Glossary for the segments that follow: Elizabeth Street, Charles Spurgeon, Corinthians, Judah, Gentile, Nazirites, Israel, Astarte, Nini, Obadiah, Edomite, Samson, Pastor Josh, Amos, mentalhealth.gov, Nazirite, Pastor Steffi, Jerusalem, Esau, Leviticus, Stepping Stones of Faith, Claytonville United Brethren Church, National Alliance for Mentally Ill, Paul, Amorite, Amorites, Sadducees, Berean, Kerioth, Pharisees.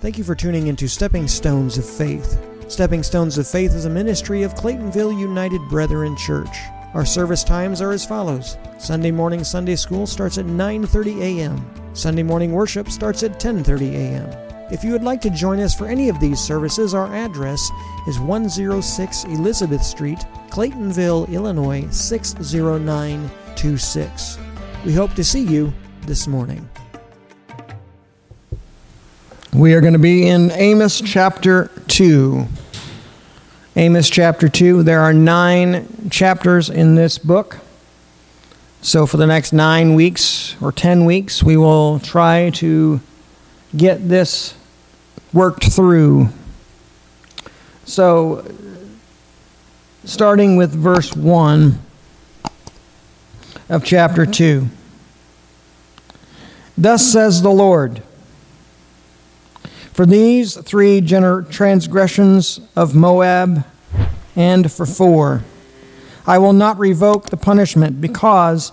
Thank you for tuning into Stepping Stones of Faith. Stepping Stones of Faith is a ministry of Claytonville United Brethren Church. Our service times are as follows. Sunday morning Sunday school starts at 9:30 a.m. Sunday morning worship starts at 10:30 a.m. If you would like to join us for any of these services, our address is 106 Elizabeth Street, Claytonville, Illinois, 60926. We hope to see you this morning. We are going to be in Amos chapter 2. Amos chapter 2. There are 9 chapters in this book. So for the next 9 weeks or 10 weeks, we will try to get this worked through. So starting with verse 1 of chapter 2. Thus says the Lord, for these 3 transgressions of Moab, and for 4, I will not revoke the punishment, because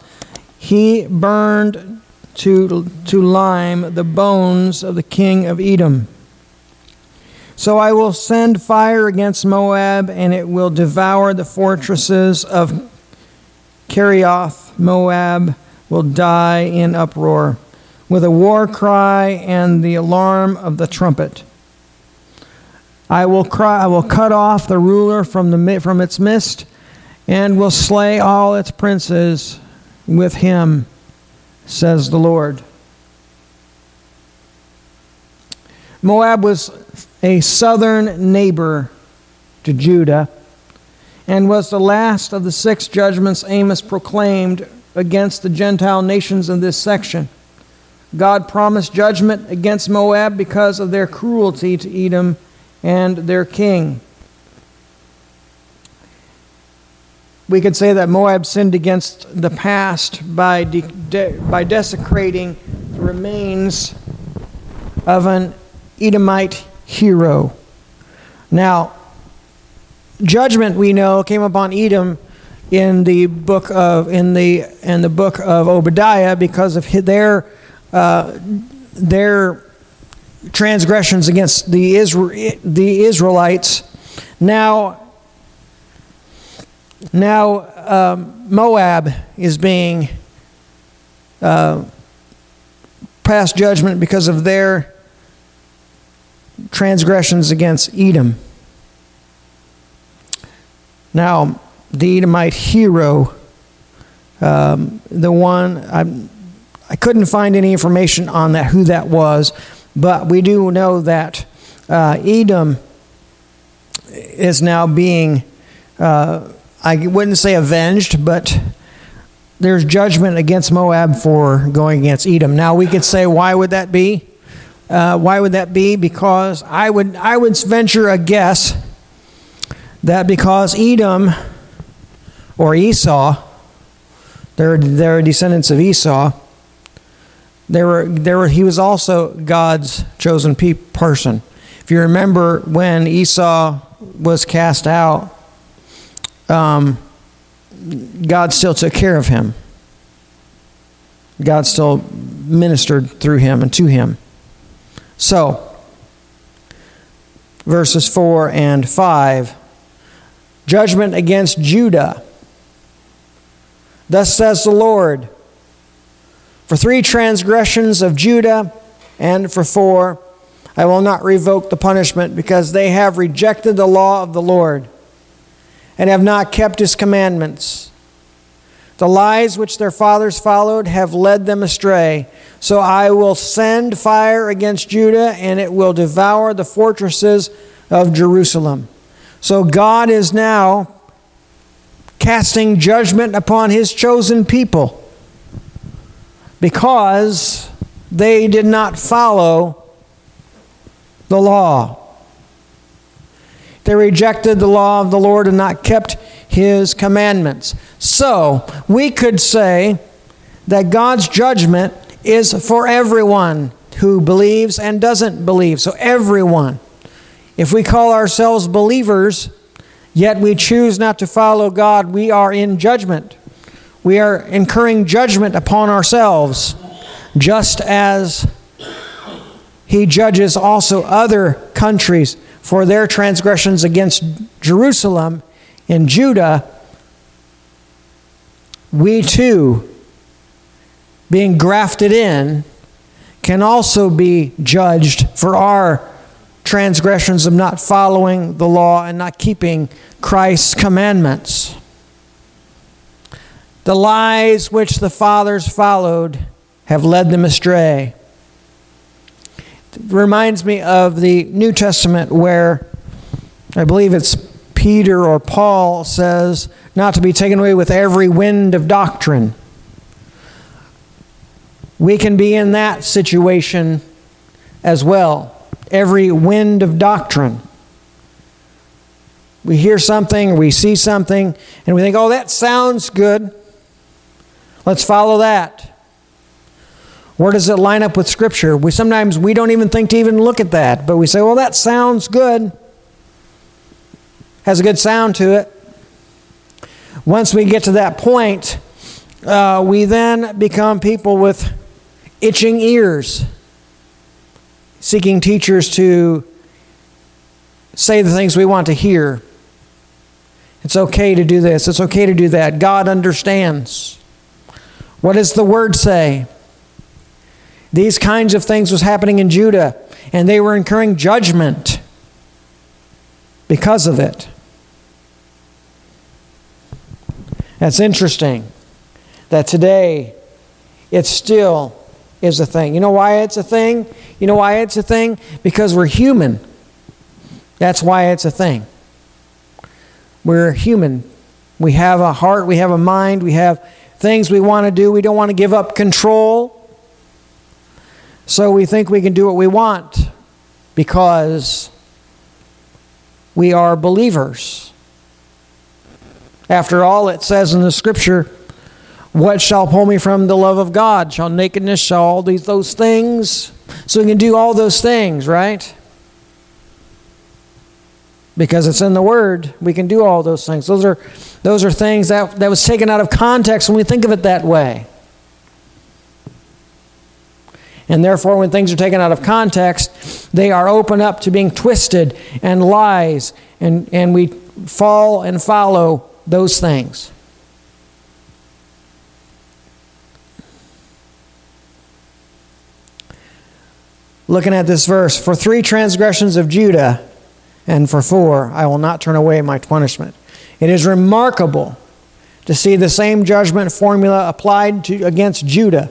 he burned to lime the bones of the king of Edom. So I will send fire against Moab, and it will devour the fortresses of Kerioth. Moab will die in uproar, with a war cry and the alarm of the trumpet. I will cut off the ruler from its midst, and will slay all its princes with him, says the Lord. Moab was a southern neighbor to Judah, and was the last of the 6 judgments Amos proclaimed against the Gentile nations in this section. God promised judgment against Moab because of their cruelty to Edom and their king. We could say that Moab sinned against the past by desecrating the remains of an Edomite hero. Now, judgment, we know, came upon Edom in the book of Obadiah because of their transgressions against the Israelites. Now, Moab is being passed judgment because of their transgressions against Edom. Now, the Edomite hero, I couldn't find any information on that, who that was, but we do know that Edom is now being, I wouldn't say avenged, but there's judgment against Moab for going against Edom. Now we could say, why would that be? Why would that be? Because I would venture a guess that because Edom or Esau, they're descendants of Esau, he was also God's chosen person. If you remember when Esau was cast out, God still took care of him. God still ministered through him and to him. So, verses 4 and 5, judgment against Judah. Thus says the Lord, for 3 transgressions of Judah, and for 4, I will not revoke the punishment, because they have rejected the law of the Lord, and have not kept his commandments. The lies which their fathers followed have led them astray. So I will send fire against Judah, and it will devour the fortresses of Jerusalem. So God is now casting judgment upon his chosen people, because they did not follow the law. They rejected the law of the Lord and not kept his commandments. So we could say that God's judgment is for everyone who believes and doesn't believe. So everyone. If we call ourselves believers, yet we choose not to follow God, we are in judgment. We are incurring judgment upon ourselves, just as he judges also other countries for their transgressions against Jerusalem and Judah. We too, being grafted in, can also be judged for our transgressions of not following the law and not keeping Christ's commandments. The lies which the fathers followed have led them astray. It reminds me of the New Testament where I believe it's Peter or Paul says not to be taken away with every wind of doctrine. We can be in that situation as well. Every wind of doctrine. We hear something, we see something, and we think, oh, that sounds good. Let's follow that. Where does it line up with Scripture? Sometimes we don't even think to even look at that, but we say, well, that sounds good. Has a good sound to it. Once we get to that point, we then become people with itching ears, seeking teachers to say the things we want to hear. It's okay to do this. It's okay to do that. God understands. What does the Word say? These kinds of things was happening in Judah, and they were incurring judgment because of it. That's interesting that today it still is a thing. You know why it's a thing? You know why it's a thing? Because we're human. That's why it's a thing. We're human. We have a heart, we have a mind, we have things we want to do. We don't want to give up control. So we think we can do what we want because we are believers. After all, it says in the Scripture, what shall pull me from the love of God? Shall nakedness, shall all those things? So we can do all those things, right? Because it's in the Word, we can do all those things. Those are things that was taken out of context when we think of it that way. And therefore, when things are taken out of context, they are open up to being twisted and lies, and we fall and follow those things. Looking at this verse, for 3 transgressions of Judah, and for 4, I will not turn away my punishment. It is remarkable to see the same judgment formula applied against Judah,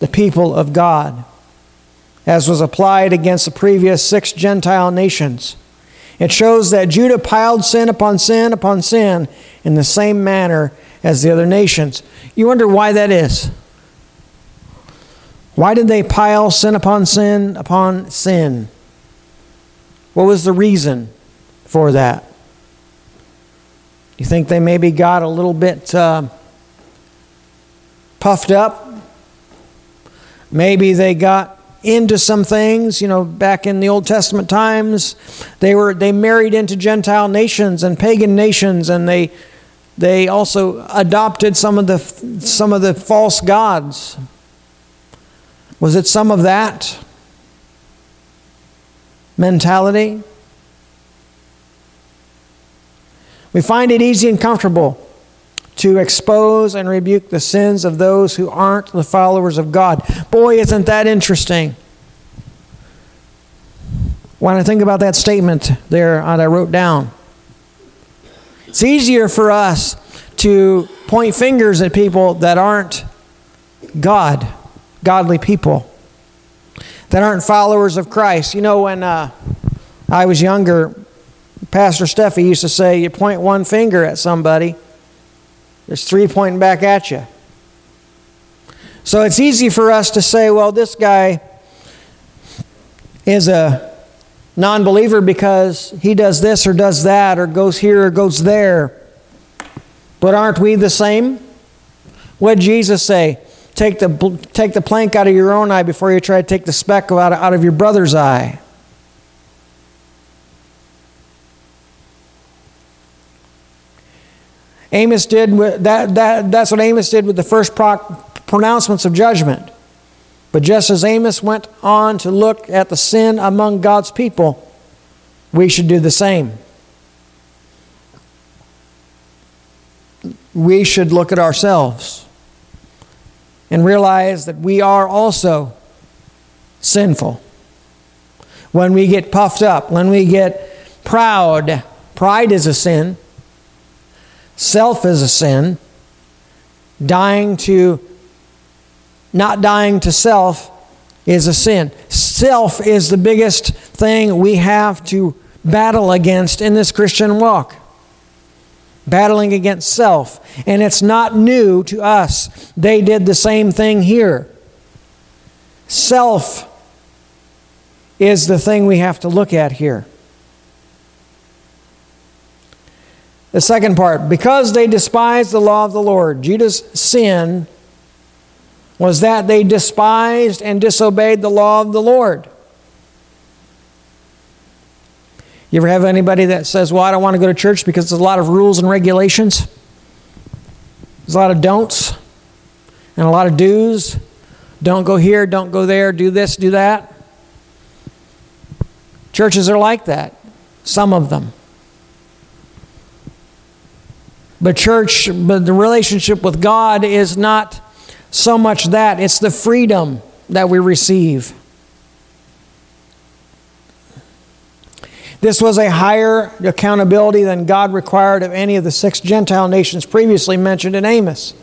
the people of God, as was applied against the previous 6 Gentile nations. It shows that Judah piled sin upon sin upon sin in the same manner as the other nations. You wonder why that is. Why did they pile sin upon sin upon sin? What was the reason for that? You think they maybe got a little bit puffed up? Maybe they got into some things. You know, back in the Old Testament times, they married into Gentile nations and pagan nations, and they also adopted some of the false gods. Was it some of that mentality? We find it easy and comfortable to expose and rebuke the sins of those who aren't the followers of God. Boy, isn't that interesting. When I think about that statement there that I wrote down, it's easier for us to point fingers at people that aren't godly people, that aren't followers of Christ. You know, when I was younger, Pastor Steffi used to say, you point one finger at somebody, there's 3 pointing back at you. So it's easy for us to say, well, this guy is a non-believer because he does this or does that or goes here or goes there. But aren't we the same? What did Jesus say? Take the plank out of your own eye before you try to take the speck out of your brother's eye. Amos did with, that's what Amos did with the first pronouncements of judgment. But just as Amos went on to look at the sin among God's people, we should do the same. We should look at ourselves and realize that we are also sinful. When we get puffed up, when we get proud, pride is a sin. Self is a sin. Not dying to self is a sin. Self is the biggest thing we have to battle against in this Christian walk. Battling against self. And it's not new to us. They did the same thing here. Self is the thing we have to look at here. The second part, because they despised the law of the Lord, Judah's sin was that they despised and disobeyed the law of the Lord. You ever have anybody that says, well, I don't want to go to church because there's a lot of rules and regulations. There's a lot of don'ts and a lot of do's. Don't go here, don't go there, do this, do that. Churches are like that, some of them. But the relationship with God is not so much that, it's the freedom that we receive. This was a higher accountability than God required of any of the 6 Gentile nations previously mentioned in Amos.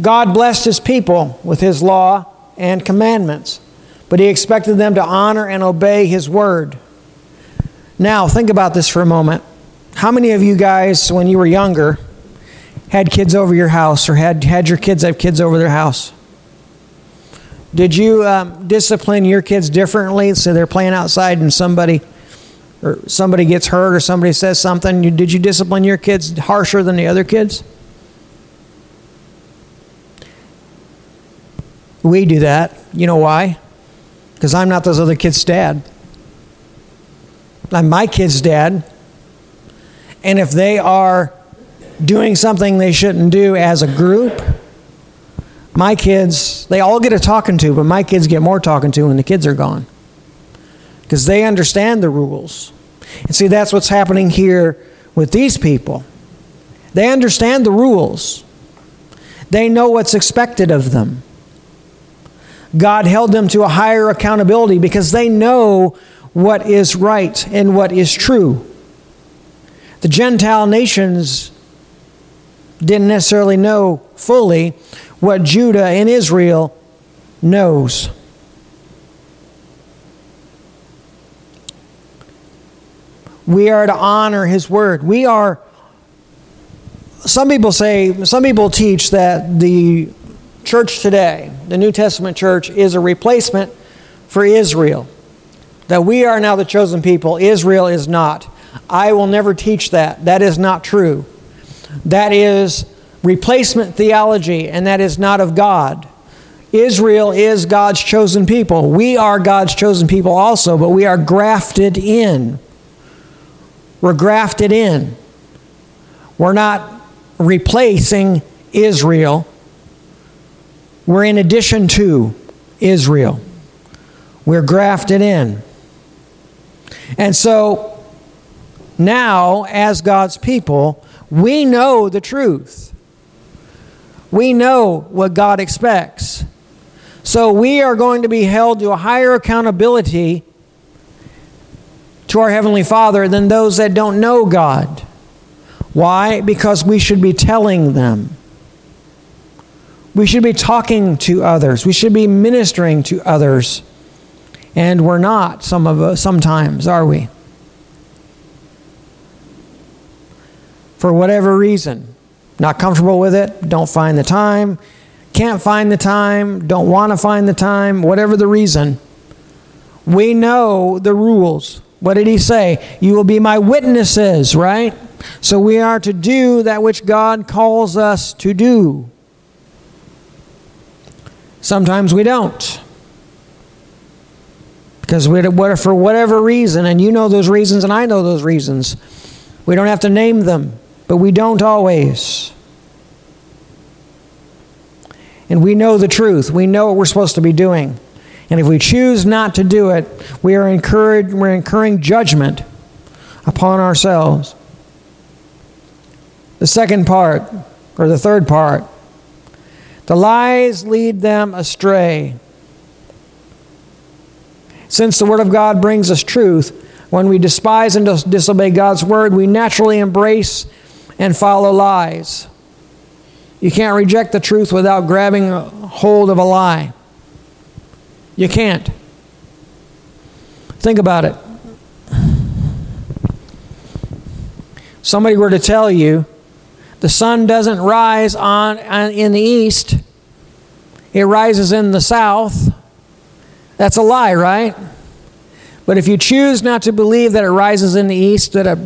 God blessed his people with his law and commandments, but he expected them to honor and obey his word. Now, think about this for a moment. How many of you guys, when you were younger, had kids over your house or had your kids have kids over their house? Did you discipline your kids differently? So they're playing outside and somebody gets hurt or somebody says something. Did you discipline your kids harsher than the other kids? We do that. You know why? Because I'm not those other kids' dad. I'm my kids' dad. And if they are doing something they shouldn't do as a group, my kids, they all get a talking to, but my kids get more talking to when the kids are gone. Because they understand the rules. And see, that's what's happening here with these people. They understand the rules. They know what's expected of them. God held them to a higher accountability because they know what is right and what is true. The Gentile nations didn't necessarily know fully what Judah and Israel knows. We are to honor his word. Some people teach that the church today, the New Testament church, is a replacement for Israel. That we are now the chosen people. Israel is not. I will never teach that. That is not true. That is replacement theology, and that is not of God. Israel is God's chosen people. We are God's chosen people also, but we are grafted in. We're grafted in. We're not replacing Israel. We're in addition to Israel. We're grafted in. And so now, as God's people, we know the truth. We know what God expects. So we are going to be held to a higher accountability to our Heavenly Father than those that don't know God. Why? Because we should be telling them. We should be talking to others. We should be ministering to others. And we're not sometimes, are we? For whatever reason. Not comfortable with it, don't find the time, can't find the time, don't want to find the time, whatever the reason. We know the rules. What did he say? You will be my witnesses, right? So we are to do that which God calls us to do. Sometimes we don't. Because for whatever reason, and you know those reasons and I know those reasons, we don't have to name them, but we don't always. and we know the truth. We know what we're supposed to be doing. And if we choose not to do it, we're incurring judgment upon ourselves. The second part, or the third part, the lies lead them astray. Since the Word of God brings us truth, when we despise and disobey God's Word, we naturally embrace and follow lies. You can't reject the truth without grabbing hold of a lie. You can't. Think about it. Somebody were to tell you, the sun doesn't rise in the east, it rises in the south. That's a lie, right? But if you choose not to believe that it rises in the east, that it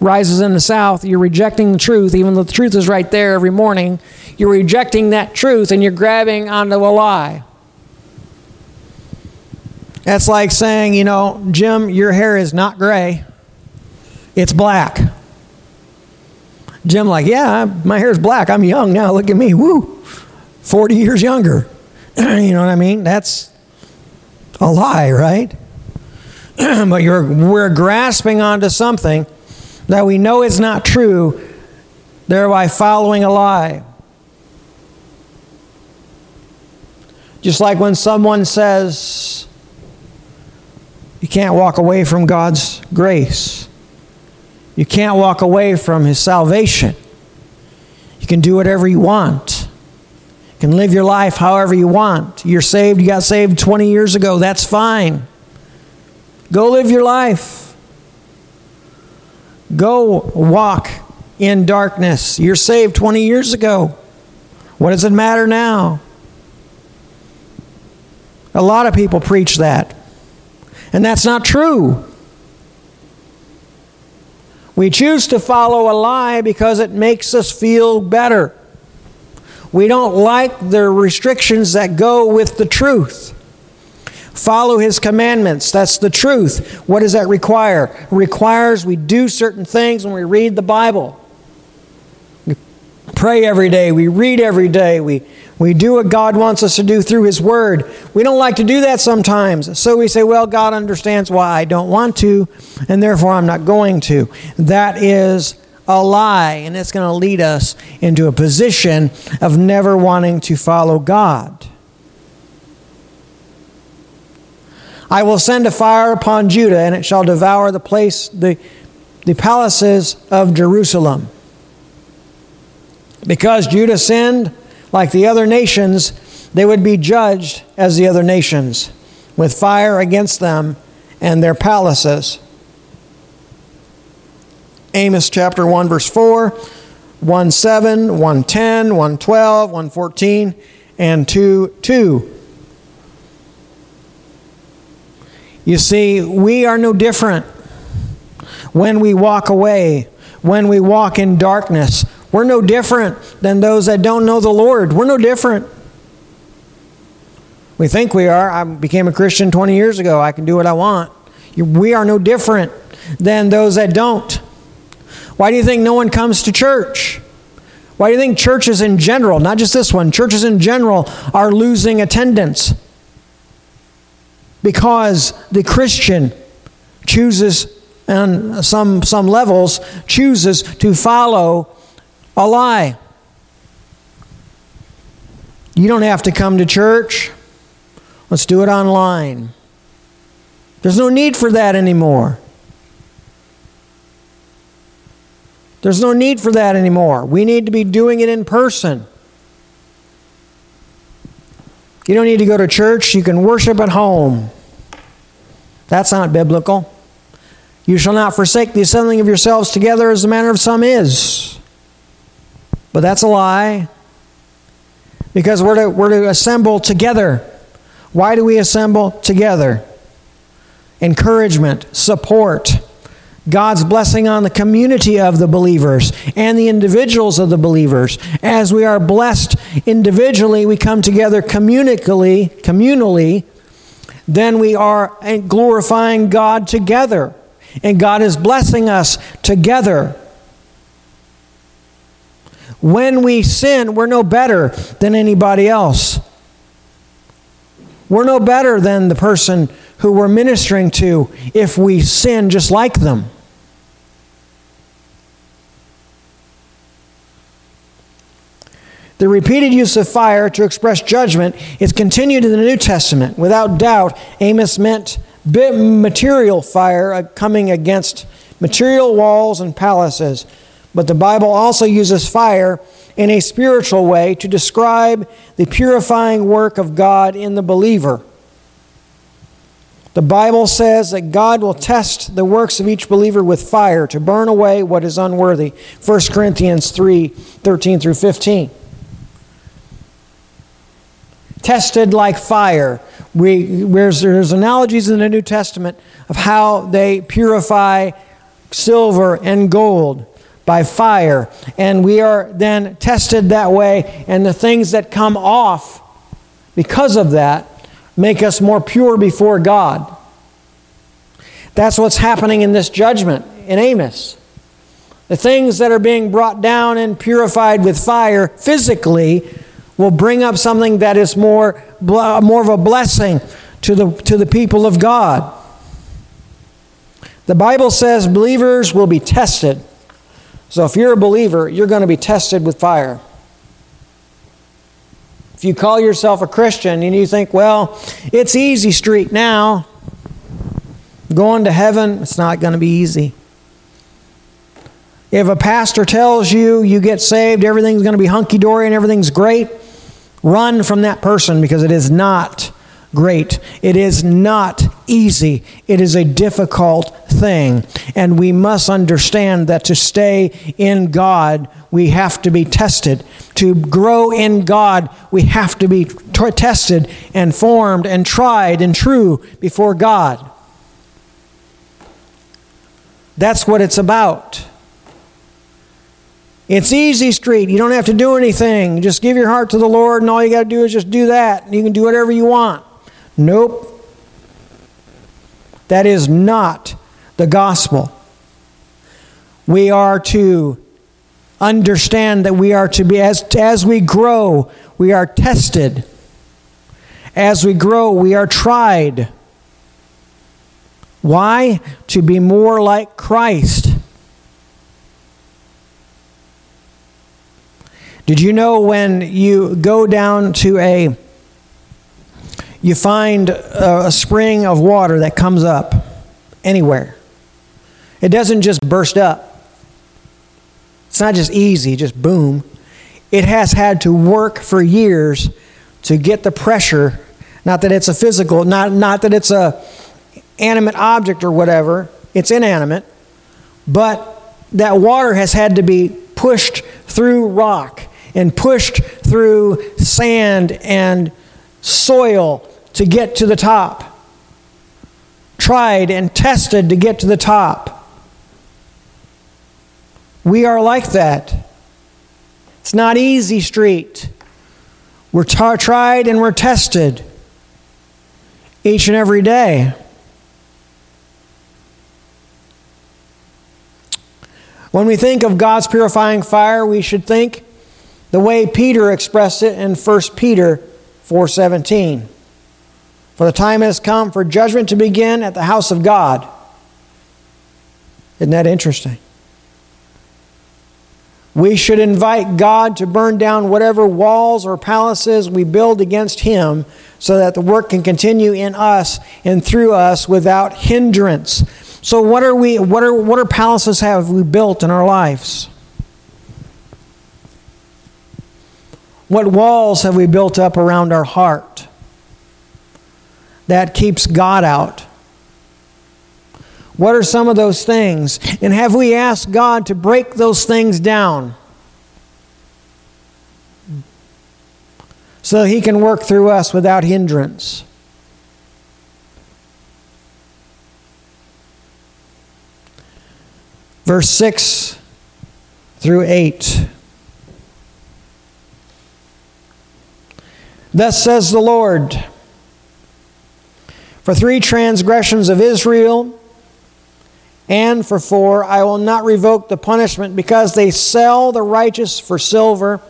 rises in the south, you're rejecting the truth, even though the truth is right there every morning. You're rejecting that truth and you're grabbing onto a lie. That's like saying, you know, Jim, your hair is not gray, it's black. Jim, like, yeah, my hair's black. I'm young now. Look at me. Woo. 40 years younger. You know what I mean? That's a lie, right? But we're grasping onto something that we know is not true, thereby following a lie. Just like when someone says, you can't walk away from God's grace. You can't walk away from His salvation. You can do whatever you want. You can live your life however you want. You're saved. You got saved 20 years ago. That's fine. Go live your life. Go walk in darkness. You're saved 20 years ago. What does it matter now? A lot of people preach that. And that's not true. We choose to follow a lie because it makes us feel better. We don't like the restrictions that go with the truth. Follow His commandments. That's the truth. What does that require? It requires we do certain things when we read the Bible. We pray every day. We read every day. We do what God wants us to do through His Word. We don't like to do that sometimes. So we say, well, God understands why I don't want to, and therefore I'm not going to. That is a lie, and it's going to lead us into a position of never wanting to follow God. I will send a fire upon Judah, and it shall devour the place, the palaces of Jerusalem. Because Judah sinned, like the other nations, they would be judged as the other nations, with fire against them and their palaces. Amos chapter 1, verse 4, 1:7, 1:10, 1:12, 1:14, and 2:2. You see, we are no different when we walk away, when we walk in darkness. We're no different than those that don't know the Lord. We're no different. We think we are. I became a Christian 20 years ago. I can do what I want. We are no different than those that don't. Why do you think no one comes to church? Why do you think churches in general, not just this one, churches in general are losing attendance? Because the Christian chooses, and some levels, chooses to follow a lie. You don't have to come to church. Let's do it online. There's no need for that anymore. There's no need for that anymore. We need to be doing it in person. You don't need to go to church. You can worship at home. That's not biblical. You shall not forsake the assembling of yourselves together as the manner of some is. But that's a lie, because we're to assemble together. Why do we assemble together? Encouragement, support, God's blessing on the community of the believers and the individuals of the believers. As we are blessed individually, we come together communally, then we are glorifying God together, and God is blessing us together. When we sin, we're no better than anybody else. We're no better than the person who we're ministering to if we sin just like them. The repeated use of fire to express judgment is continued in the New Testament. Without doubt, Amos meant material fire coming against material walls and palaces. But the Bible also uses fire in a spiritual way to describe the purifying work of God in the believer. The Bible says that God will test the works of each believer with fire to burn away what is unworthy. 1 Corinthians 3:13 through 15. Tested like fire. There's analogies in the New Testament of how they purify silver and gold by fire. And we are then tested that way, and the things that come off because of that make us more pure before God. That's what's happening in this judgment in Amos. The things that are being brought down and purified with fire physically will bring up something that is more of a blessing to the people of God. The Bible says believers will be tested. So if you're a believer, you're going to be tested with fire. If you call yourself a Christian and you think, well, it's easy street now, going to heaven, it's not going to be easy. If a pastor tells you you get saved, everything's going to be hunky-dory and everything's great, run from that person, because it is not great. It is not easy. It is a difficult thing. And we must understand that to stay in God, we have to be tested. To grow in God, we have to be tested and formed and tried and true before God. That's what it's about. It's easy street. You don't have to do anything. You just give your heart to the Lord, and all you got to do is just do that. And you can do whatever you want. Nope. That is not the gospel. We are to understand that we are to be, as we grow, we are tested. As we grow, we are tried. Why? To be more like Christ. Did you know when you go down to you find a spring of water that comes up anywhere? It doesn't just burst up. It's not just easy, just boom. It has had to work for years to get the pressure. Not that it's a physical, not that it's a animate object or whatever. It's inanimate. But that water has had to be pushed through rock and pushed through sand and soil to get to the top. Tried and tested to get to the top. We are like that. It's not easy street. We're tried and we're tested each and every day. When we think of God's purifying fire, we should think the way Peter expressed it in 1 Peter 4:17. For the time has come for judgment to begin at the house of God. Isn't that interesting? We should invite God to burn down whatever walls or palaces we build against Him so that the work can continue in us and through us without hindrance. So what palaces have we built in our lives? What walls have we built up around our heart that keeps God out? What are some of those things? And have we asked God to break those things down so He can work through us without hindrance? Verse 6 through 8. Thus says the Lord, for 3 transgressions of Israel and for 4. I will not revoke the punishment, because they sell the righteous for silver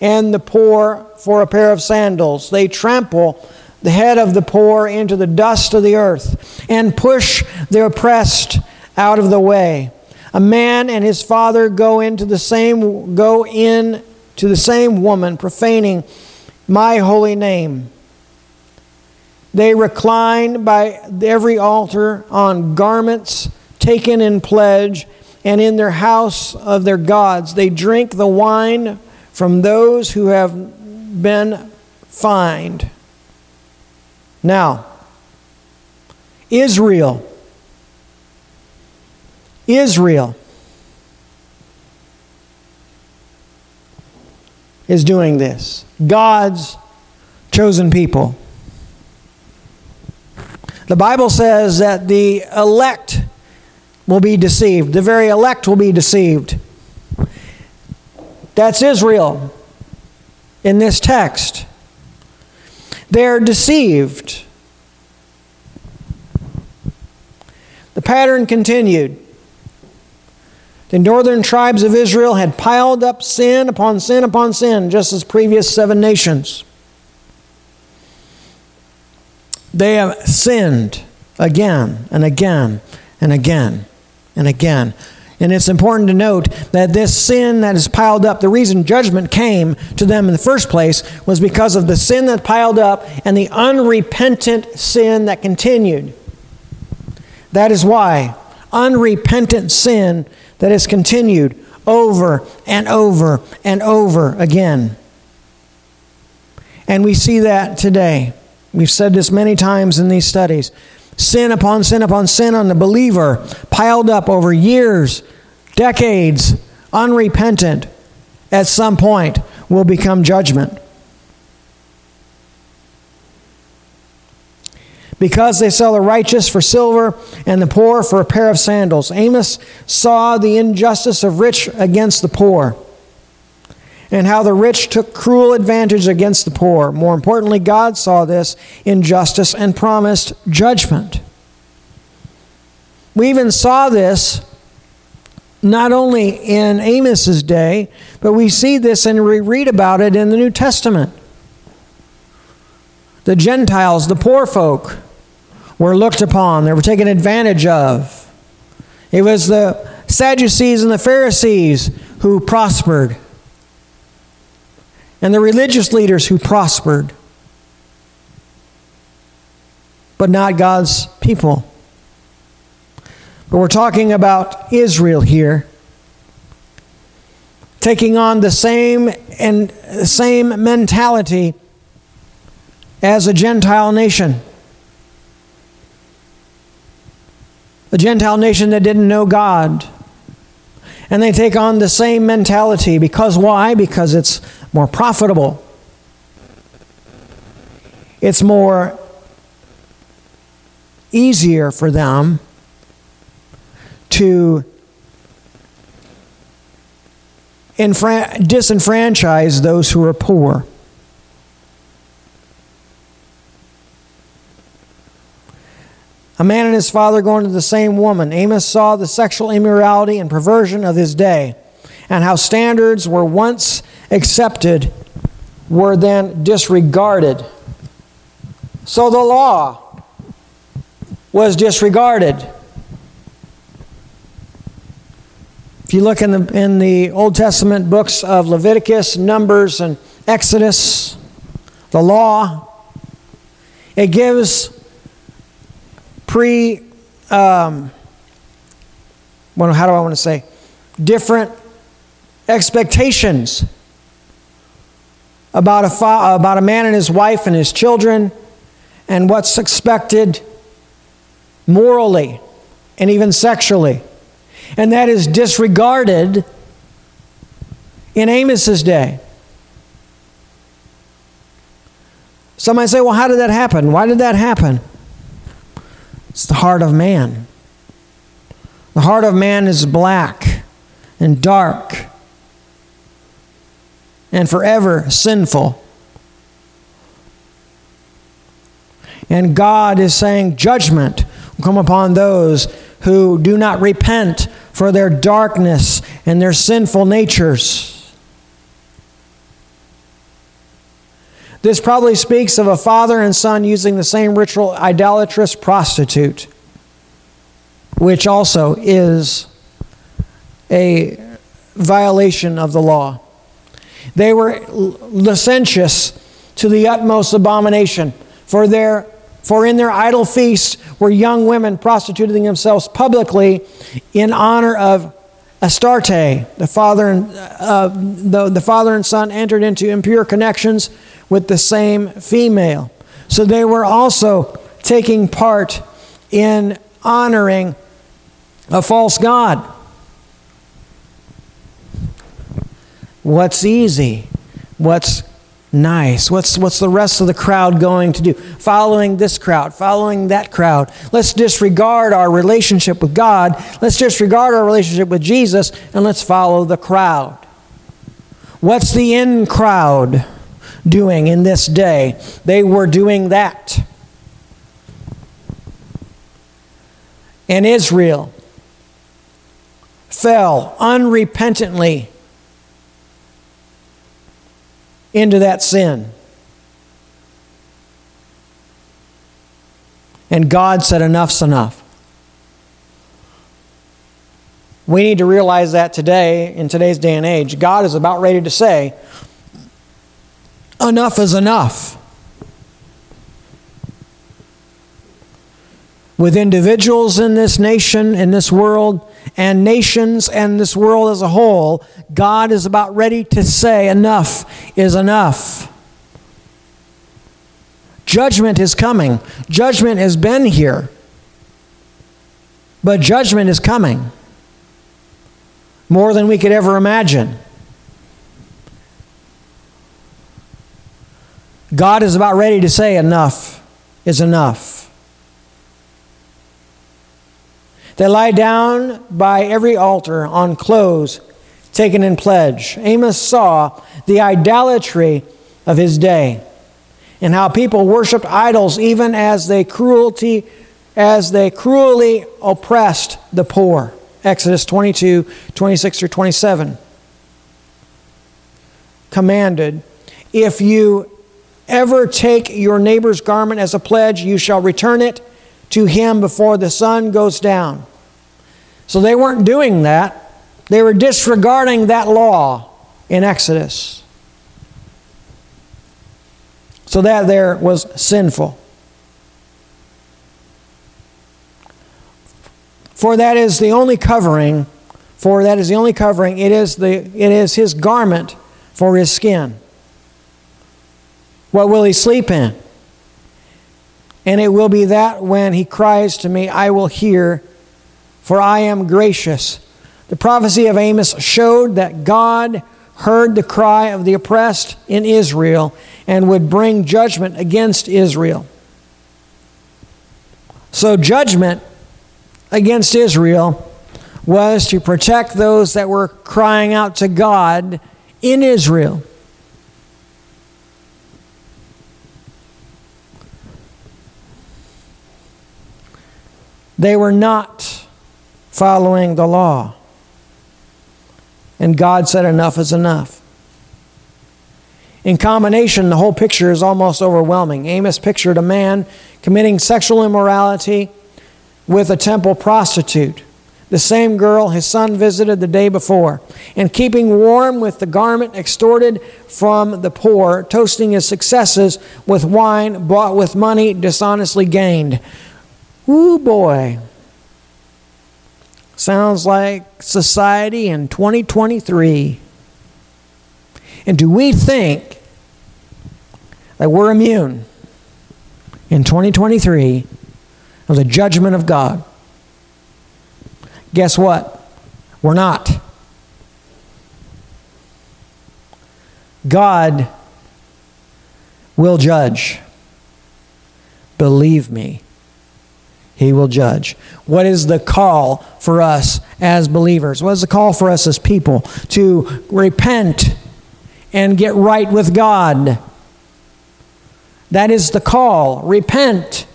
and the poor for a pair of sandals. They trample the head of the poor into the dust of the earth and push the oppressed out of the way. A man and his father go in to the same woman, profaning my holy name. They recline by every altar on garments taken in pledge, and in their house of their gods. They drink the wine from those who have been fined. Now, Israel is doing this. God's chosen people. The Bible says that the elect will be deceived. The very elect will be deceived. That's Israel in this text. They're deceived. The pattern continued. The northern tribes of Israel had piled up sin upon sin upon sin, just as previous 7 nations. They have sinned again and again and again and again. And it's important to note that this sin that is piled up, the reason judgment came to them in the first place was because of the sin that piled up and the unrepentant sin that continued. That is why unrepentant sin that is continued over and over and over again. And we see that today. We've said this many times in these studies. Sin upon sin upon sin on the believer, piled up over years, decades, unrepentant, at some point will become judgment. Because they sell the righteous for silver and the poor for a pair of sandals. Amos saw the injustice of rich against the poor, and how the rich took cruel advantage against the poor. More importantly, God saw this injustice and promised judgment. We even saw this not only in Amos's day, but we see this and we read about it in the New Testament. The Gentiles, the poor folk, were looked upon. They were taken advantage of. It was the Sadducees and the Pharisees who prospered, and the religious leaders who prospered, but not God's people. But we're talking about Israel here, taking on the same mentality as a Gentile nation. A Gentile nation that didn't know God. And they take on the same mentality. Because why? Because it's more profitable. It's more easier for them to disenfranchise those who are poor. A man and his father going to the same woman. Amos saw the sexual immorality and perversion of his day, and how standards were once accepted were then disregarded. So the law was disregarded. If you look in the Old Testament books of Leviticus, Numbers, and Exodus, the law, it gives different expectations about a man and his wife and his children, and what's expected morally and even sexually. And that is disregarded in Amos's day. Some might say, well, how did that happen? Why did that happen? It's the heart of man. The heart of man is black and dark and forever sinful. And God is saying judgment will come upon those who do not repent for their darkness and their sinful natures. This probably speaks of a father and son using the same ritual idolatrous prostitute, which also is a violation of the law. They were licentious to the utmost abomination, for in their idol feasts were young women prostituting themselves publicly in honor of Astarte. The father and son entered into impure connections with the same female. So they were also taking part in honoring a false god. What's easy? What's nice? What's the rest of the crowd going to do? Following this crowd, following that crowd. Let's disregard our relationship with God. Let's disregard our relationship with Jesus, and let's follow the crowd. What's the in crowd doing in this day? They were doing that. And Israel fell unrepentantly into that sin. And God said, enough's enough. We need to realize that today, in today's day and age, God is about ready to say, enough is enough. With individuals in this nation, in this world, and nations and this world as a whole, God is about ready to say enough is enough. Judgment is coming. Judgment has been here. But judgment is coming. More than we could ever imagine. God is about ready to say enough is enough. They lie down by every altar on clothes taken in pledge. Amos saw the idolatry of his day and how people worshiped idols even as they cruelly oppressed the poor. Exodus 22, 26 through 27. Commanded, if you ever take your neighbor's garment as a pledge, you shall return it to him before the sun goes down. So they weren't doing that. They were disregarding that law in Exodus. So that there was sinful. For that is the only covering. It is his garment for his skin. What will he sleep in? And it will be that when he cries to me, I will hear, for I am gracious. The prophecy of Amos showed that God heard the cry of the oppressed in Israel and would bring judgment against Israel. So judgment against Israel was to protect those that were crying out to God in Israel. They were not following the law. And God said enough is enough. In combination, the whole picture is almost overwhelming. Amos pictured a man committing sexual immorality with a temple prostitute, the same girl his son visited the day before, and keeping warm with the garment extorted from the poor, toasting his successes with wine bought with money dishonestly gained. Ooh, boy. Sounds like society in 2023. And do we think that we're immune in 2023 of the judgment of God? Guess what? We're not. God will judge. Believe me. He will judge. What is the call for us as believers? What is the call for us as people? To repent and get right with God. That is the call. Repent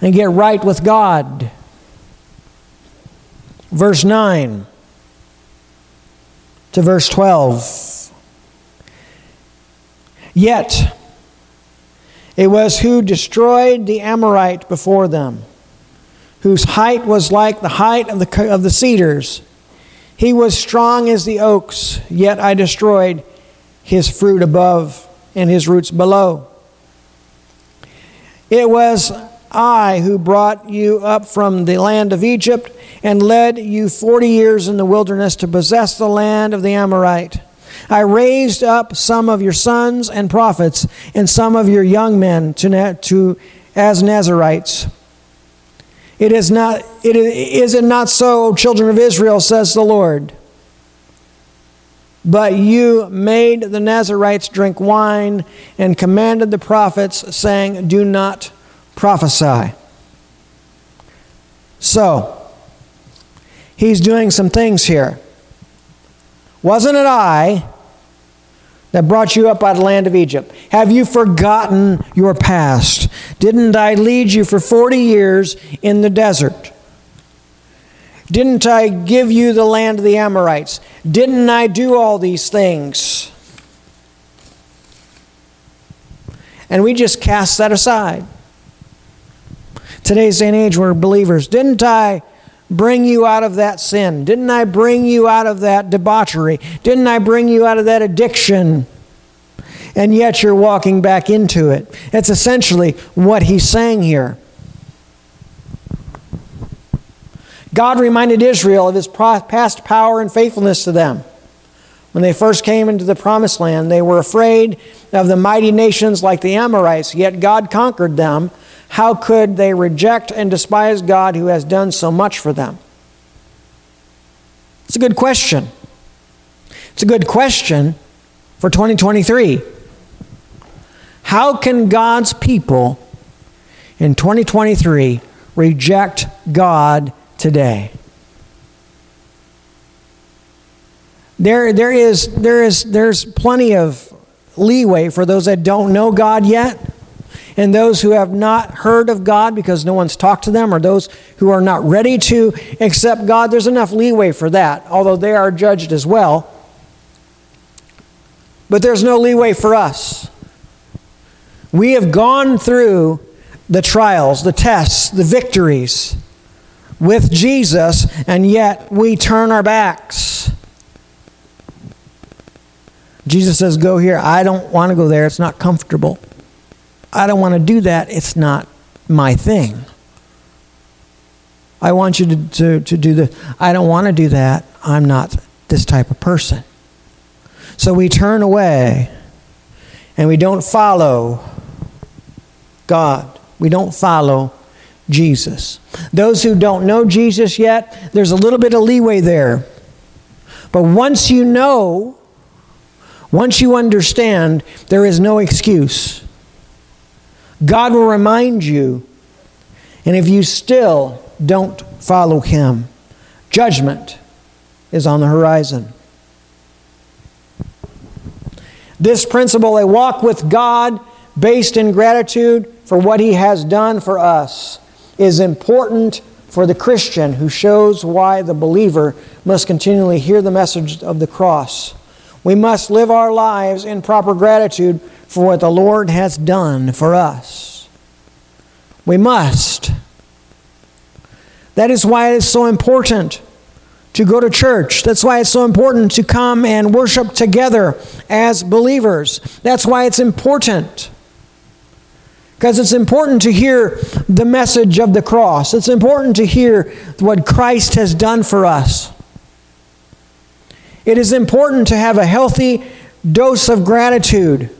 and get right with God. verse 9 to verse 12. Yet it was who destroyed the Amorite before them, whose height was like the height of the cedars. He was strong as the oaks, yet I destroyed his fruit above and his roots below. It was I who brought you up from the land of Egypt and led you 40 years in the wilderness to possess the land of the Amorite. I raised up some of your sons and prophets and some of your young men as Nazirites. Is it not so, O children of Israel, says the Lord? But you made the Nazirites drink wine and commanded the prophets, saying, do not prophesy. So, he's doing some things here. Wasn't it I that brought you up out of the land of Egypt? Have you forgotten your past? Didn't I lead you for 40 years in the desert? Didn't I give you the land of the Amorites? Didn't I do all these things? And we just cast that aside. Today's day and age, we're believers. Didn't I bring you out of that sin? Didn't I bring you out of that debauchery? Didn't I bring you out of that addiction? And yet you're walking back into it. That's essentially what he's saying here. God reminded Israel of his past power and faithfulness to them. When they first came into the promised land, they were afraid of the mighty nations like the Amorites, yet God conquered them. How could they reject and despise God who has done so much for them? It's a good question. It's a good question for 2023. How can God's people in 2023 reject God today? There's plenty of leeway for those that don't know God yet, and those who have not heard of God because no one's talked to them, or those who are not ready to accept God. There's enough leeway for that, although they are judged as well. But there's no leeway for us. We have gone through the trials, the tests, the victories with Jesus, and yet we turn our backs. Jesus says, go here. I don't want to go there. It's not comfortable. I don't want to do that. It's not my thing. I want you to do this. I don't want to do that. I'm not this type of person. So we turn away and we don't follow God. We don't follow Jesus. Those who don't know Jesus yet, there's a little bit of leeway there. But once you know, once you understand, there is no excuse. God will remind you, and if you still don't follow him, judgment is on the horizon. This principle, a walk with God based in gratitude for what he has done for us, is important for the Christian, who shows why the believer must continually hear the message of the cross. We must live our lives in proper gratitude for what the Lord has done for us. We must. That is why it is so important to go to church. That's why it's so important to come and worship together as believers. That's why it's important. Because it's important to hear the message of the cross. It's important to hear what Christ has done for us. It is important to have a healthy dose of gratitude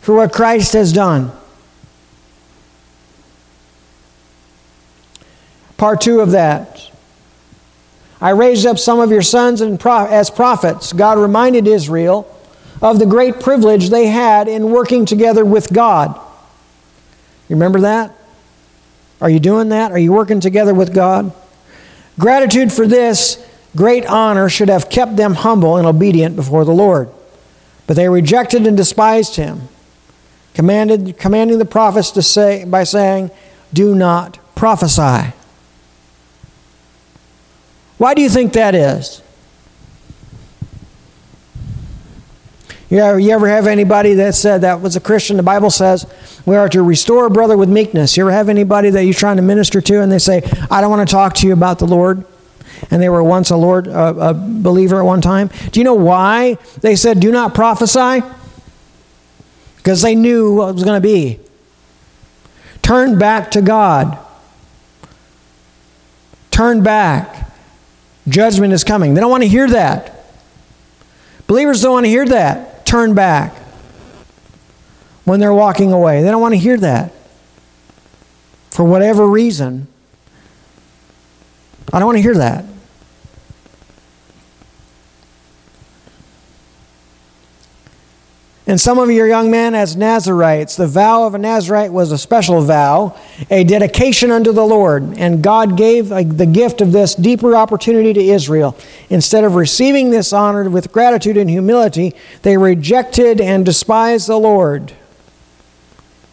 for what Christ has done. Part 2 of that. I raised up some of your sons as prophets. God reminded Israel of the great privilege they had in working together with God. You remember that? Are you doing that? Are you working together with God? Gratitude for this great honor should have kept them humble and obedient before the Lord. But they rejected and despised him, commanding the prophets to say, by saying, do not prophesy. Why do you think that is? You ever have anybody that said that was a Christian? The Bible says we are to restore a brother with meekness. You ever have anybody that you're trying to minister to and they say, I don't want to talk to you about the Lord? And they were once a believer at one time. Do you know why they said, do not prophesy? Because they knew what it was going to be. Turn back to God. Turn back. Judgment is coming. They don't want to hear that. Believers don't want to hear that. Turn back when they're walking away. They don't want to hear that for whatever reason. I don't want to hear that. And some of you are young men as Nazirites. The vow of a Nazirite was a special vow, a dedication unto the Lord. And God gave the gift of this deeper opportunity to Israel. Instead of receiving this honor with gratitude and humility, they rejected and despised the Lord.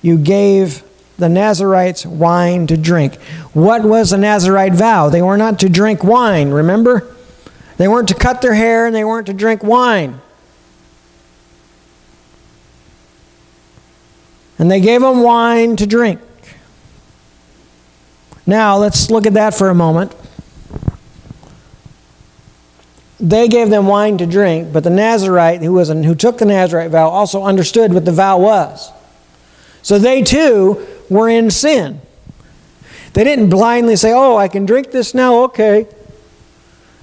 You gave the Nazirites wine to drink. What was the Nazirite vow? They were not to drink wine, remember? They weren't to cut their hair and they weren't to drink wine. And they gave them wine to drink. Now, let's look at that for a moment. They gave them wine to drink, but the Nazirite who took the Nazirite vow also understood what the vow was. So they too were in sin. They didn't blindly say, oh, I can drink this now, okay.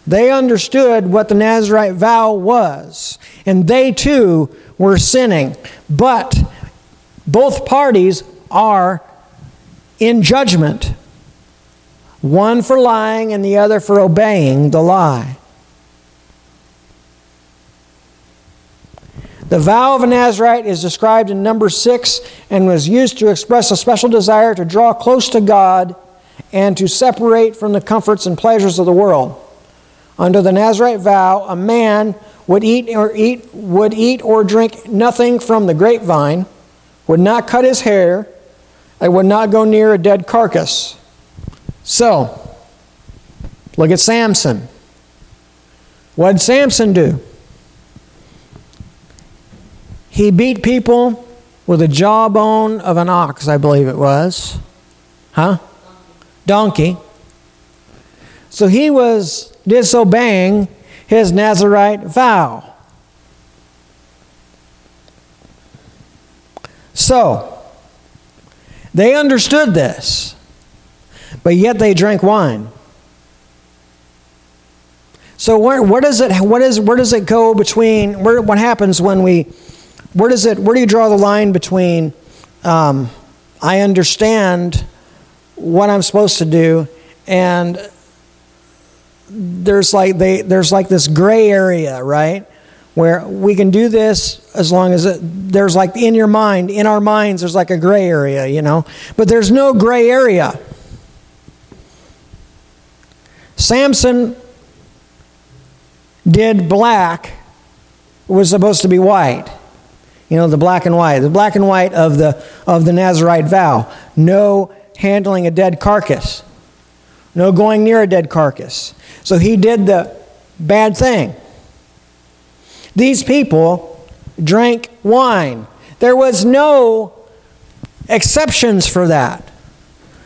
They understood what the Nazirite vow was, and they too were sinning. But both parties are in judgment, one for lying and the other for obeying the lie. The vow of a Nazirite is described in number 6 and was used to express a special desire to draw close to God and to separate from the comforts and pleasures of the world. Under the Nazirite vow, a man would eat or drink nothing from the grapevine, would not cut his hair, and would not go near a dead carcass. So, look at Samson. What did Samson do? He beat people with the jawbone of an ox, I believe it was. Huh? Donkey. So he was disobeying his Nazirite vow. So, they understood this, but yet they drank wine. So where do you draw the line between I understand what I'm supposed to do, and there's like this gray area, right? Where we can do this as long as in our minds, there's like a gray area, you know. But there's no gray area. Samson did black, was supposed to be white. You know, the black and white of the Nazirite vow. No handling a dead carcass. No going near a dead carcass. So he did the bad thing. These people drank wine. There was no exceptions for that.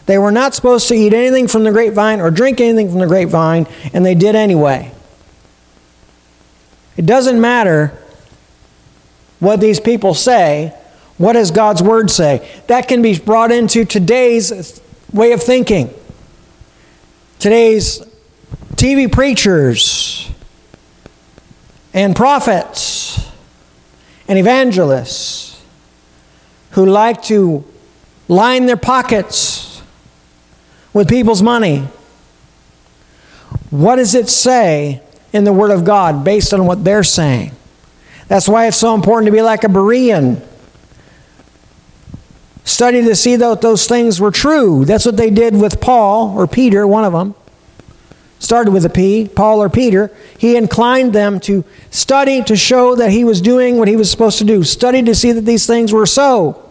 They were not supposed to eat anything from the grapevine or drink anything from the grapevine, and they did anyway. It doesn't matter what these people say. What does God's word say? That can be brought into today's way of thinking. Today's TV preachers and prophets and evangelists who like to line their pockets with people's money. What does it say in the Word of God based on what they're saying? That's why it's so important to be like a Berean. Study to see that those things were true. That's what they did with Paul or Peter, one of them. Started with a P, Paul or Peter. He inclined them to study to show that he was doing what he was supposed to do. Study to see that these things were so.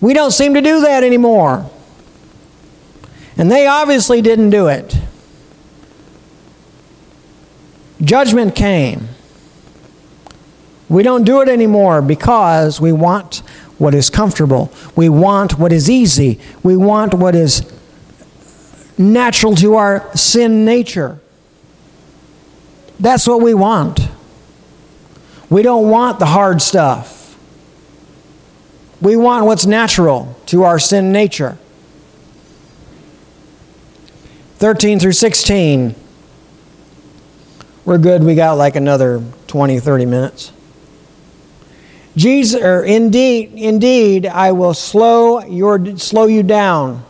We don't seem to do that anymore. And they obviously didn't do it. Judgment came. We don't do it anymore because we want what is comfortable. We want what is easy. We want what is natural to our sin nature. That's what we want. We don't want the hard stuff. We want what's natural to our sin nature. 13 through 16. We're good. We got like another 20, 30 minutes. Jesus, or indeed, I will slow you down,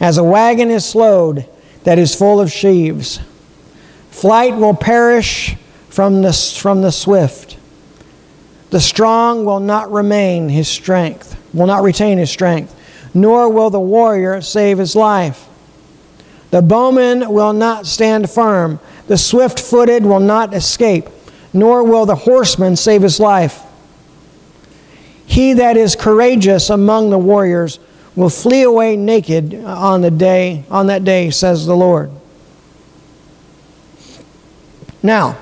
as a wagon is slowed that is full of sheaves. Flight will perish from the swift. The strong will not retain his strength, nor will the warrior save his life. The bowman will not stand firm. The swift-footed will not escape, nor will the horseman save his life. He that is courageous among the warriors will flee away naked on that day, says the Lord. Now,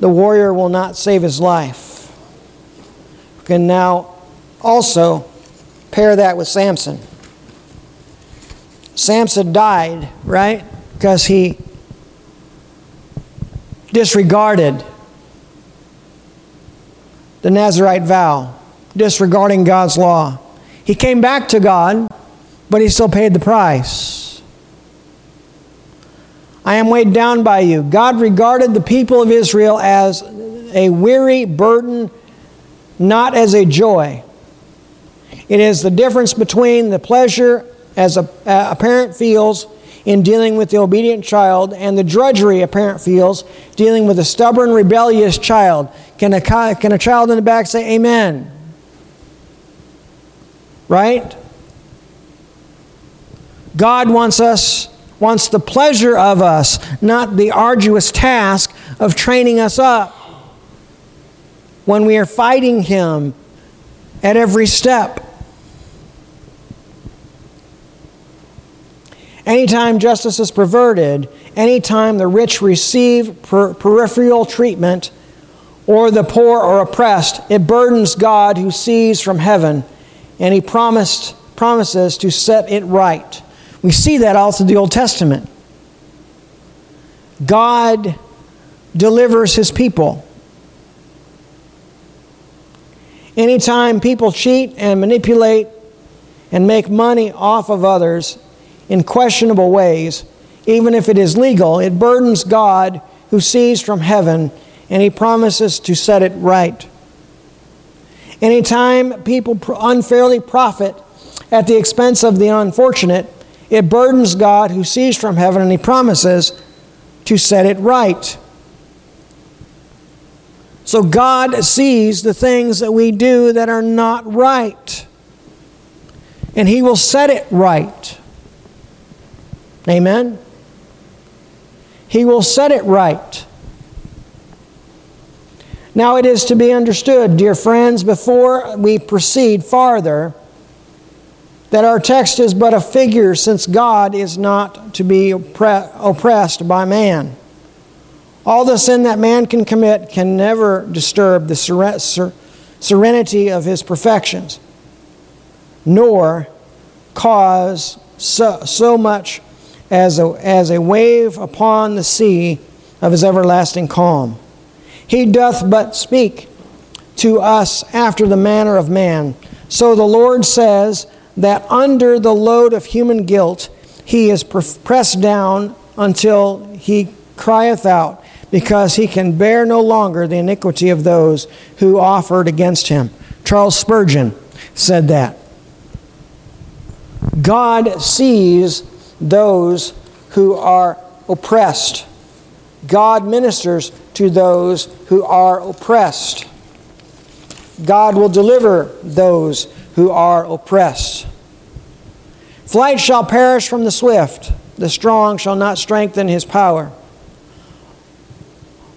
the warrior will not save his life. We can now also pair that with Samson. Samson died, right? Because he disregarded the Nazirite vow, disregarding God's law. He came back to God, but he still paid the price. I am weighed down by you. God regarded the people of Israel as a weary burden, not as a joy. It is the difference between the pleasure as a parent feels in dealing with the obedient child and the drudgery a parent feels dealing with a stubborn, rebellious child. Can a child in the back say amen? Right? God wants the pleasure of us, not the arduous task of training us up when we are fighting Him at every step. Anytime justice is perverted, anytime the rich receive peripheral treatment or the poor are oppressed, it burdens God who sees from heaven, and He promises to set it right. We see that all through the Old Testament. God delivers His people. Anytime people cheat and manipulate and make money off of others in questionable ways, even if it is legal, it burdens God who sees from heaven, and He promises to set it right. Anytime people unfairly profit at the expense of the unfortunate, it burdens God who sees from heaven, and He promises to set it right. So God sees the things that we do that are not right, and He will set it right. Amen? He will set it right. Now it is to be understood, dear friends, before we proceed farther, that our text is but a figure, since God is not to be oppressed by man. All the sin that man can commit can never disturb the serenity of His perfections, nor cause so much as a wave upon the sea of His everlasting calm. He doth but speak to us after the manner of man. So the Lord says that under the load of human guilt, He is pressed down until He crieth out, because He can bear no longer the iniquity of those who offered against Him. Charles Spurgeon said that. God sees those who are oppressed. God ministers to those who are oppressed. God will deliver those who are oppressed. Flight shall perish from the swift. The strong shall not strengthen his power.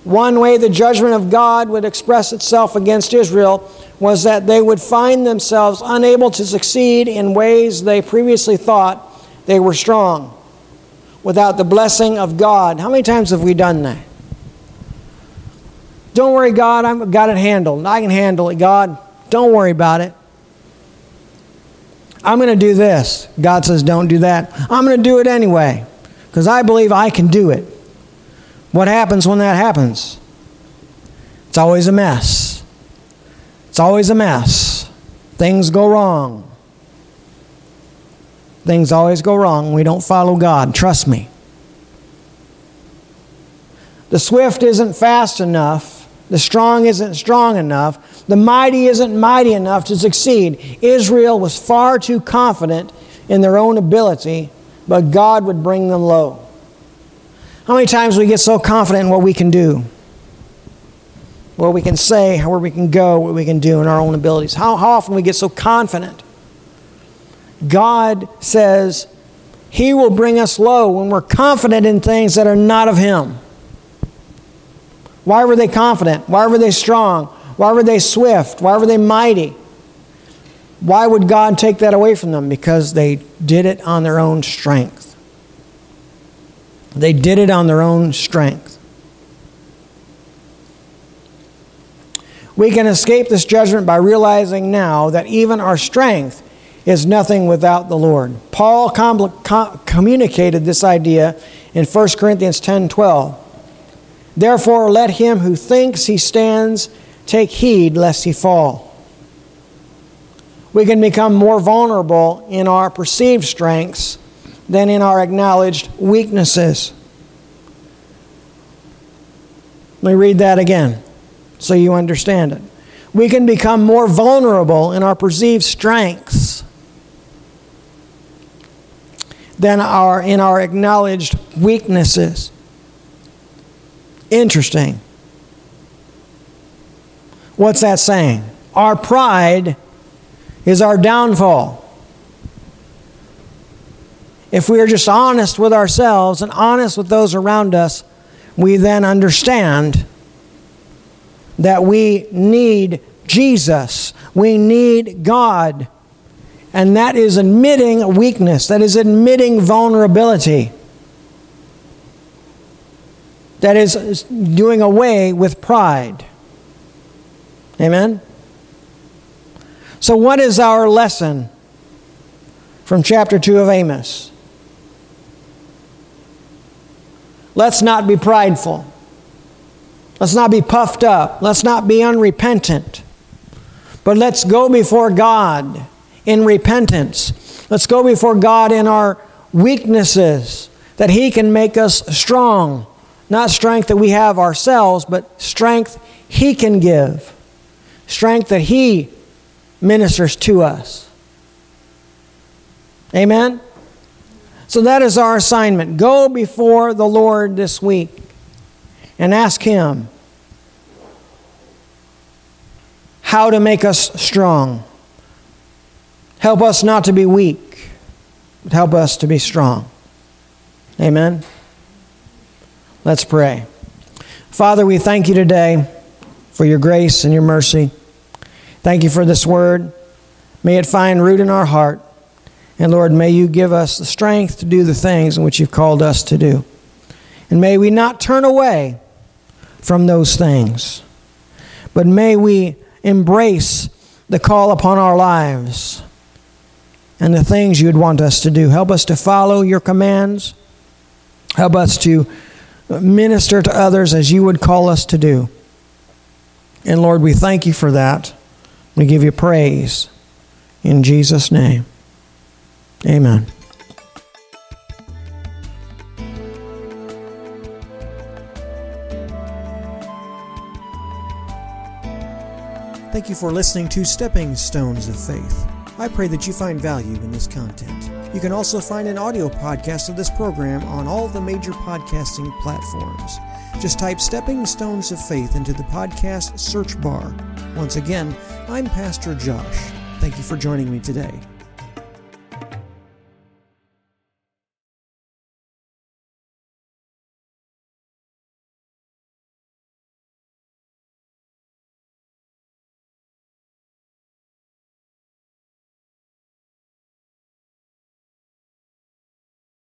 One way the judgment of God would express itself against Israel was that they would find themselves unable to succeed in ways they previously thought they were strong without the blessing of God. How many times have we done that? Don't worry, God, I've got it handled. I can handle it, God. Don't worry about it. I'm going to do this. God says, don't do that. I'm going to do it anyway because I believe I can do it. What happens when that happens? It's always a mess. It's always a mess. Things go wrong. Things always go wrong. We don't follow God. Trust me. The swift isn't fast enough. The strong isn't strong enough. The mighty isn't mighty enough to succeed. Israel was far too confident in their own ability, but God would bring them low. How many times we get so confident in what we can do, what we can say, where we can go, what we can do in our own abilities. How often we get so confident. God says He will bring us low when we're confident in things that are not of Him. Why were they confident? Why were they strong? Why were they swift? Why were they mighty? Why would God take that away from them? Because they did it on their own strength. They did it on their own strength. We can escape this judgment by realizing now that even our strength is nothing without the Lord. Paul communicated this idea in 1 Corinthians 10:12. Therefore, let him who thinks he stands take heed lest he fall. We can become more vulnerable in our perceived strengths than in our acknowledged weaknesses. Let me read that again so you understand it. We can become more vulnerable in our perceived strengths than in our acknowledged weaknesses. Interesting. What's that saying? Our pride is our downfall. If we are just honest with ourselves and honest with those around us, we then understand that we need Jesus. We need God. And that is admitting weakness. That is admitting vulnerability. That is doing away with pride. Amen? So what is our lesson from chapter 2 of Amos? Let's not be prideful. Let's not be puffed up. Let's not be unrepentant. But let's go before God in repentance. Let's go before God in our weaknesses, that He can make us strong. Not strength that we have ourselves, but strength He can give. Strength that He ministers to us. Amen? So that is our assignment. Go before the Lord this week and ask Him how to make us strong. Help us not to be weak, but help us to be strong. Amen? Let's pray. Father, we thank You today for Your grace and Your mercy. Thank You for this word. May it find root in our heart. And Lord, may You give us the strength to do the things in which You've called us to do. And may we not turn away from those things, but may we embrace the call upon our lives and the things You'd want us to do. Help us to follow Your commands. Help us to minister to others as You would call us to do. And Lord, we thank You for that. We give You praise in Jesus' name. Amen. Thank you for listening to Stepping Stones of Faith. I pray that you find value in this content. You can also find an audio podcast of this program on all the major podcasting platforms. Just type Stepping Stones of Faith into the podcast search bar. Once again, I'm Pastor Josh. Thank you for joining me today.